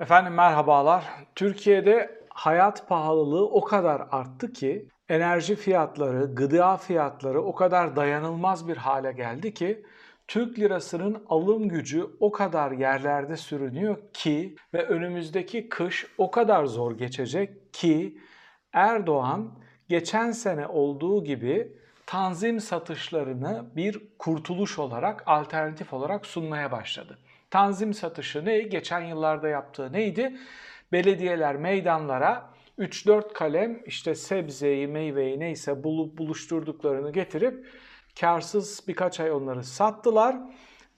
Efendim merhabalar. Türkiye'de hayat pahalılığı o kadar arttı ki enerji fiyatları, gıda fiyatları o kadar dayanılmaz bir hale geldi ki Türk lirasının alım gücü o kadar yerlerde sürünüyor ki ve önümüzdeki kış o kadar zor geçecek ki Erdoğan geçen sene olduğu gibi tanzim satışlarını bir kurtuluş olarak, alternatif olarak sunmaya başladı. Tanzim satışı ne? Geçen yıllarda yaptığı neydi? Belediyeler meydanlara 3-4 kalem işte sebzeyi, meyveyi neyse bulup buluşturduklarını getirip karsız birkaç ay onları sattılar.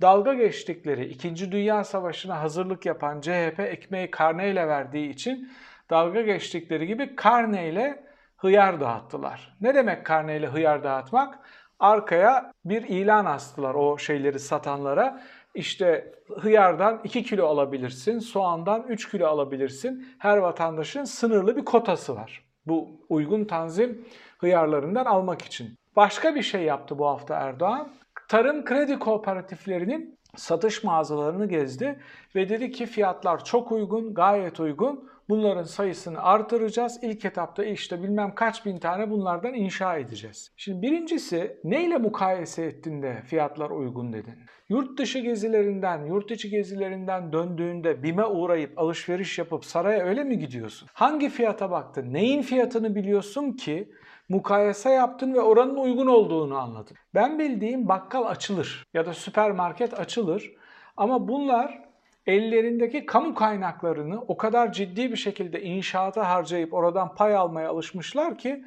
Dalga geçtikleri 2. Dünya Savaşı'na hazırlık yapan CHP ekmeği karneyle verdiği için dalga geçtikleri gibi karneyle hıyar dağıttılar. Ne demek karneyle hıyar dağıtmak? Arkaya bir ilan astılar o şeyleri satanlara. İşte hıyardan 2 kilo alabilirsin, soğandan 3 kilo alabilirsin. Her vatandaşın sınırlı bir kotası var. Bu uygun tanzim hıyarlarından almak için. Başka bir şey yaptı bu hafta Erdoğan. Tarım Kredi Kooperatiflerinin satış mağazalarını gezdi ve dedi ki fiyatlar çok uygun, gayet uygun. Bunların sayısını artıracağız. İlk etapta işte bilmem kaç bin tane bunlardan inşa edeceğiz. Şimdi birincisi neyle mukayese ettin de fiyatlar uygun dedin? Yurt dışı gezilerinden, yurt içi gezilerinden döndüğünde BİM'e uğrayıp alışveriş yapıp saraya öyle mi gidiyorsun? Hangi fiyata baktın? Neyin fiyatını biliyorsun ki mukayese yaptın ve oranın uygun olduğunu anladın? Ben bildiğim bakkal açılır ya da süpermarket açılır ama bunlar ellerindeki kamu kaynaklarını o kadar ciddi bir şekilde inşaata harcayıp oradan pay almaya alışmışlar ki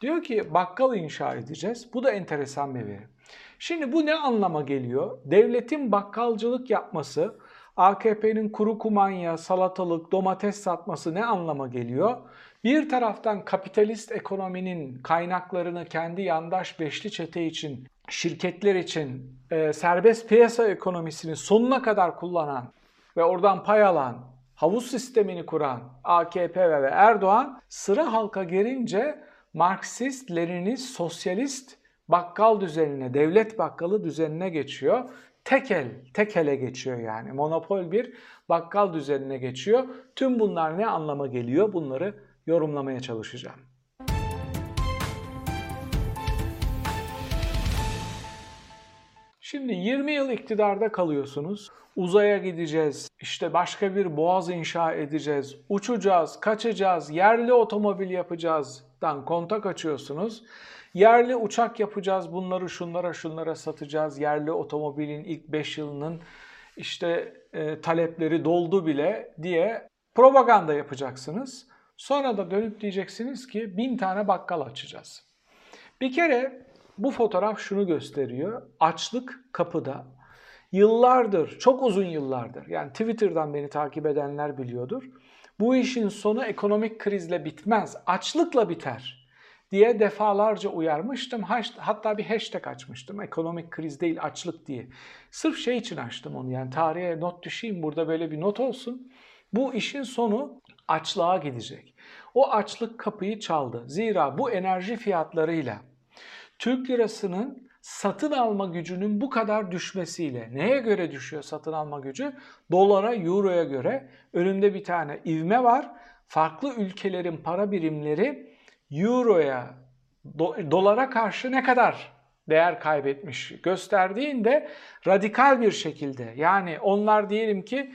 diyor ki bakkal inşa edeceğiz. Bu da enteresan bir veri. Şimdi bu ne anlama geliyor? Devletin bakkalcılık yapması, AKP'nin kuru kumanya, salatalık, domates satması ne anlama geliyor? Bir taraftan kapitalist ekonominin kaynaklarını kendi yandaş beşli çete için, şirketler için, serbest piyasa ekonomisini sonuna kadar kullanan ve oradan pay alan, havuz sistemini kuran AKP ve Erdoğan sıra halka gelince Marksist, Leninist, sosyalist bakkal düzenine, devlet bakkalı düzenine geçiyor. Tekele geçiyor yani. Monopol bir bakkal düzenine geçiyor. Tüm bunlar ne anlama geliyor? Bunları yorumlamaya çalışacağım. Şimdi 20 yıl iktidarda kalıyorsunuz. Uzaya gideceğiz, işte başka bir boğaz inşa edeceğiz, uçacağız, kaçacağız, yerli otomobil yapacağızdan kontak açıyorsunuz. Yerli uçak yapacağız, bunları şunlara satacağız. Yerli otomobilin ilk 5 yılının işte talepleri doldu bile diye propaganda yapacaksınız. Sonra da dönüp diyeceksiniz ki 1000 tane bakkal açacağız. Bir kere bu fotoğraf şunu gösteriyor. Açlık kapıda. Yıllardır, çok uzun yıllardır, yani Twitter'dan beni takip edenler biliyordur. Bu işin sonu ekonomik krizle bitmez, açlıkla biter diye defalarca uyarmıştım. Hatta bir hashtag açmıştım. Ekonomik kriz değil, açlık diye. Sırf şey için açtım onu, yani tarihe not düşeyim, burada böyle bir not olsun. Bu işin sonu açlığa gidecek. O açlık kapıyı çaldı. Zira bu enerji fiyatlarıyla Türk lirasının satın alma gücünün bu kadar düşmesiyle, neye göre düşüyor satın alma gücü? Dolara, euroya göre. Önümde bir tane ivme var. Farklı ülkelerin para birimleri euroya, dolara karşı ne kadar değer kaybetmiş gösterdiğinde radikal bir şekilde, yani onlar diyelim ki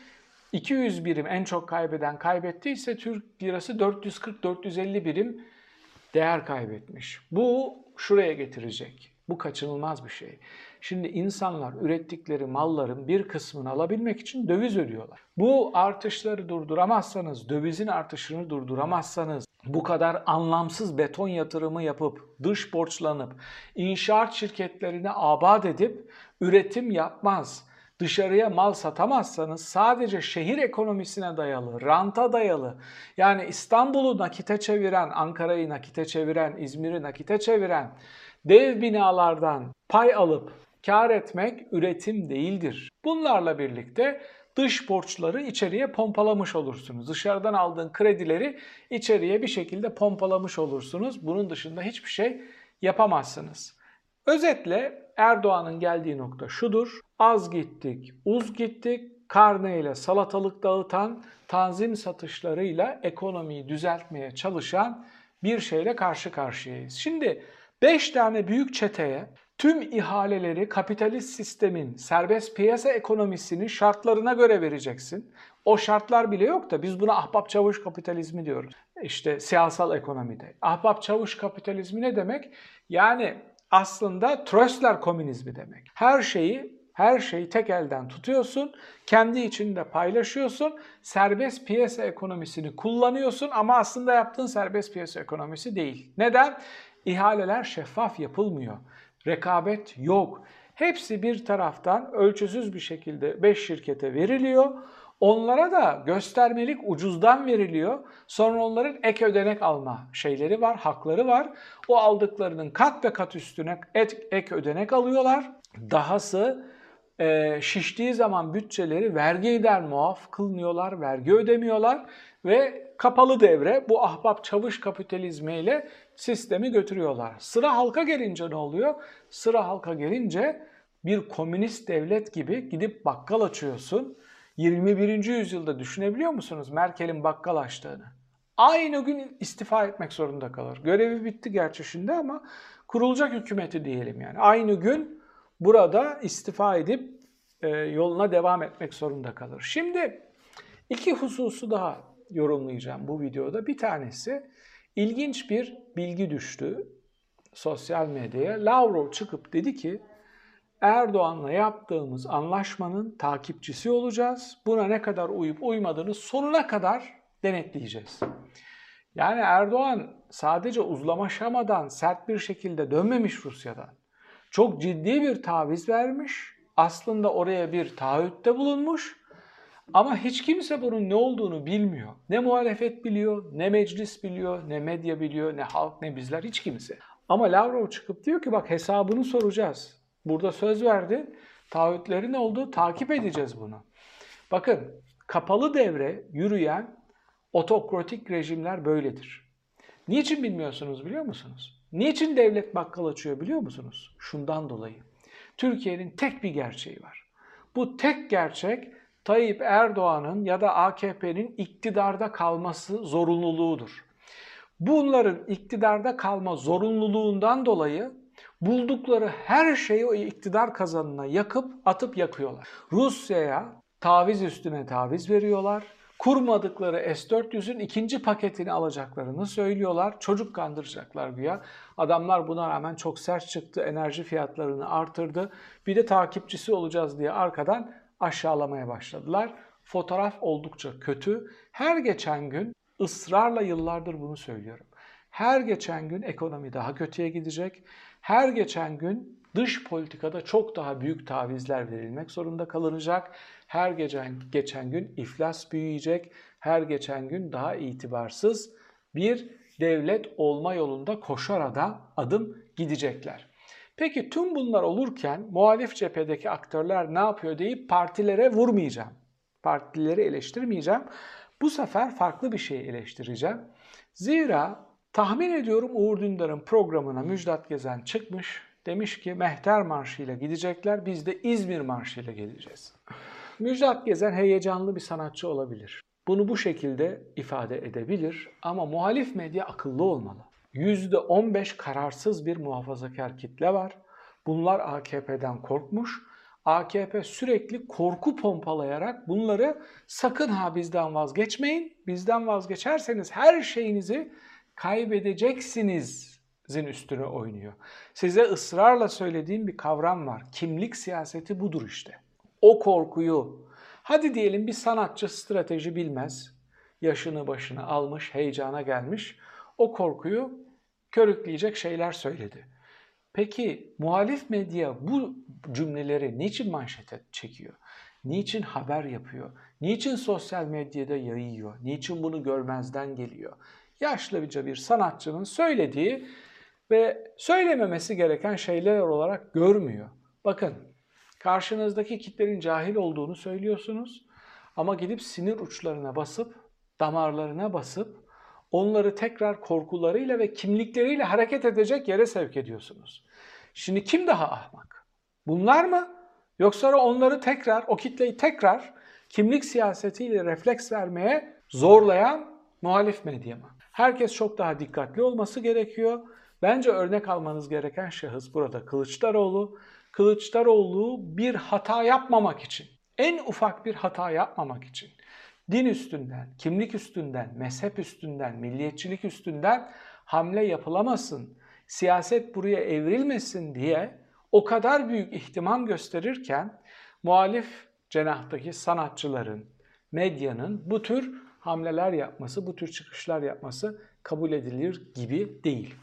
200 birim en çok kaybettiyse Türk lirası 440-450 birim değer kaybetmiş. Bu şuraya getirecek. Bu kaçınılmaz bir şey. Şimdi insanlar ürettikleri malların bir kısmını alabilmek için döviz ödüyorlar. Bu artışları durduramazsanız, dövizin artışını durduramazsanız, bu kadar anlamsız beton yatırımı yapıp, dış borçlanıp, inşaat şirketlerini abad edip, üretim yapmaz, dışarıya mal satamazsanız sadece şehir ekonomisine dayalı, ranta dayalı, yani İstanbul'u nakite çeviren, Ankara'yı nakite çeviren, İzmir'i nakite çeviren dev binalardan pay alıp kar etmek üretim değildir. Bunlarla birlikte dış borçları içeriye pompalamış olursunuz. Dışarıdan aldığın kredileri içeriye bir şekilde pompalamış olursunuz. Bunun dışında hiçbir şey yapamazsınız. Özetle Erdoğan'ın geldiği nokta şudur. Az gittik, uz gittik, karneyle salatalık dağıtan, tanzim satışlarıyla ekonomiyi düzeltmeye çalışan bir şeyle karşı karşıyayız. Şimdi 5 tane büyük çeteye tüm ihaleleri kapitalist sistemin serbest piyasa ekonomisinin şartlarına göre vereceksin. O şartlar bile yok da biz buna ahbap çavuş kapitalizmi diyoruz. İşte siyasal ekonomide. Ahbap çavuş kapitalizmi ne demek? Yani aslında tröstler komünizmi demek. Her şeyi tek elden tutuyorsun, kendi içinde paylaşıyorsun, serbest piyasa ekonomisini kullanıyorsun ama aslında yaptığın serbest piyasa ekonomisi değil. Neden? İhaleler şeffaf yapılmıyor. Rekabet yok. Hepsi bir taraftan ölçüsüz bir şekilde 5 şirkete veriliyor. Onlara da göstermelik ucuzdan veriliyor. Sonra onların ek ödenek alma şeyleri var, hakları var. O aldıklarının kat ve kat üstüne ek ödenek alıyorlar. Dahası şiştiği zaman bütçeleri vergiden muaf kılmıyorlar, vergi ödemiyorlar ve kapalı devre bu ahbap çavuş kapitalizmiyle sistemi götürüyorlar. Sıra halka gelince ne oluyor? Sıra halka gelince bir komünist devlet gibi gidip bakkal açıyorsun. 21. yüzyılda düşünebiliyor musunuz Merkel'in bakkal açtığını? Aynı gün istifa etmek zorunda kalır. Görevi bitti gerçi şimdi ama kurulacak hükümeti diyelim yani. Aynı gün burada istifa edip yoluna devam etmek zorunda kalır. Şimdi iki hususu daha yorumlayacağım bu videoda. Bir tanesi ilginç bir bilgi düştü sosyal medyaya. Lavrov çıkıp dedi ki Erdoğan'la yaptığımız anlaşmanın takipçisi olacağız. Buna ne kadar uyup uymadığını sonuna kadar denetleyeceğiz. Yani Erdoğan sadece uzlaşmadan sert bir şekilde dönmemiş Rusya'dan. Çok ciddi bir taviz vermiş. Aslında oraya bir taahhütte bulunmuş. Ama hiç kimse bunun ne olduğunu bilmiyor. Ne muhalefet biliyor, ne meclis biliyor, ne medya biliyor, ne halk, ne bizler, hiç kimse. Ama Lavrov çıkıp diyor ki bak hesabını soracağız. Burada söz verdi, taahhütlerin oldu, takip edeceğiz bunu. Bakın, kapalı devre yürüyen otokratik rejimler böyledir. Niçin bilmiyorsunuz biliyor musunuz? Niçin devlet bakkal açıyor biliyor musunuz? Şundan dolayı. Türkiye'nin tek bir gerçeği var. Bu tek gerçek Tayyip Erdoğan'ın ya da AKP'nin iktidarda kalması zorunluluğudur. Bunların iktidarda kalma zorunluluğundan dolayı buldukları her şeyi o iktidar kazanına yakıp atıp yakıyorlar. Rusya'ya taviz üstüne taviz veriyorlar. Kurmadıkları S-400'ün ikinci paketini alacaklarını söylüyorlar. Çocuk kandıracaklar güya. Adamlar buna rağmen çok sert çıktı. Enerji fiyatlarını artırdı. Bir de takipçisi olacağız diye arkadan aşağılamaya başladılar. Fotoğraf oldukça kötü. Her geçen gün ısrarla yıllardır bunu söylüyorum. Her geçen gün ekonomi daha kötüye gidecek. Her geçen gün dış politikada çok daha büyük tavizler verilmek zorunda kalınacak. Her geçen gün iflas büyüyecek. Her geçen gün daha itibarsız bir devlet olma yolunda koşarak adım gidecekler. Peki tüm bunlar olurken muhalif cephedeki aktörler ne yapıyor deyip partilere vurmayacağım. Partileri eleştirmeyeceğim. Bu sefer farklı bir şeyi eleştireceğim. Zira tahmin ediyorum Uğur Dündar'ın programına Müjdat Gezen çıkmış. Demiş ki Mehter marşıyla gidecekler, biz de İzmir marşıyla geleceğiz. Müjdat Gezen heyecanlı bir sanatçı olabilir. Bunu bu şekilde ifade edebilir ama muhalif medya akıllı olmalı. %15 kararsız bir muhafazakar kitle var. Bunlar AKP'den korkmuş. AKP sürekli korku pompalayarak bunları sakın ha bizden vazgeçmeyin. Bizden vazgeçerseniz her şeyinizi kaybedeceksinizin üstüne oynuyor. Size ısrarla söylediğim bir kavram var. Kimlik siyaseti budur işte. O korkuyu, hadi diyelim bir sanatçı strateji bilmez, yaşını başına almış, heyecana gelmiş, o korkuyu körükleyecek şeyler söyledi. Peki muhalif medya bu cümleleri niçin manşete çekiyor? Niçin haber yapıyor? Niçin sosyal medyada yayıyor? Niçin bunu görmezden geliyor? Yaşlıca bir sanatçının söylediği ve söylememesi gereken şeyler olarak görmüyor. Bakın, karşınızdaki kitlenin cahil olduğunu söylüyorsunuz ama gidip sinir uçlarına basıp, damarlarına basıp onları tekrar korkularıyla ve kimlikleriyle hareket edecek yere sevk ediyorsunuz. Şimdi kim daha ahmak? Bunlar mı? Yoksa onları tekrar, o kitleyi tekrar kimlik siyasetiyle refleks vermeye zorlayan muhalif medya mı? Herkes çok daha dikkatli olması gerekiyor. Bence örnek almanız gereken şahıs burada Kılıçdaroğlu. Kılıçdaroğlu bir hata yapmamak için, en ufak bir hata yapmamak için din üstünden, kimlik üstünden, mezhep üstünden, milliyetçilik üstünden hamle yapılamasın, siyaset buraya evrilmesin diye o kadar büyük ihtimam gösterirken muhalif cenahtaki sanatçıların, medyanın bu tür hamleler yapması, bu tür çıkışlar yapması kabul edilir gibi değil.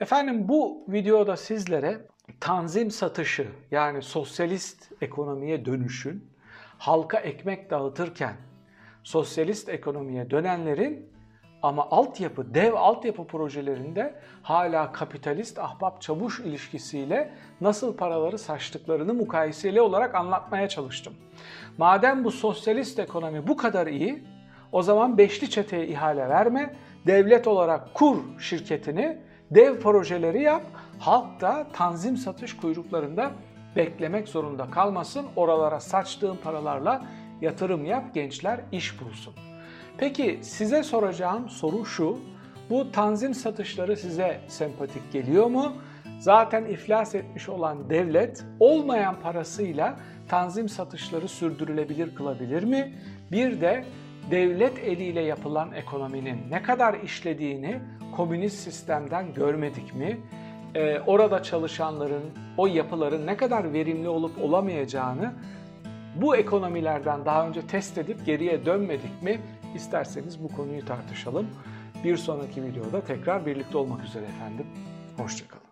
Efendim bu videoda sizlere tanzim satışı yani sosyalist ekonomiye dönüşün, halka ekmek dağıtırken sosyalist ekonomiye dönenlerin ama altyapı, dev altyapı projelerinde hala kapitalist ahbap çavuş ilişkisiyle nasıl paraları saçtıklarını mukayeseli olarak anlatmaya çalıştım. Madem bu sosyalist ekonomi bu kadar iyi, o zaman beşli çeteye ihale verme, devlet olarak kur şirketini, dev projeleri yap, halk da tanzim satış kuyruklarında beklemek zorunda kalmasın, oralara saçtığın paralarla yatırım yap, gençler iş bulsun. Peki size soracağım soru şu, bu tanzim satışları size sempatik geliyor mu? Zaten iflas etmiş olan devlet olmayan parasıyla tanzim satışları sürdürülebilir kılabilir mi? Bir de devlet eliyle yapılan ekonominin ne kadar işlediğini komünist sistemden görmedik mi? Orada çalışanların, o yapıların ne kadar verimli olup olamayacağını bu ekonomilerden daha önce test edip geriye dönmedik mi? İsterseniz bu konuyu tartışalım. Bir sonraki videoda tekrar birlikte olmak üzere efendim. Hoşça kalın.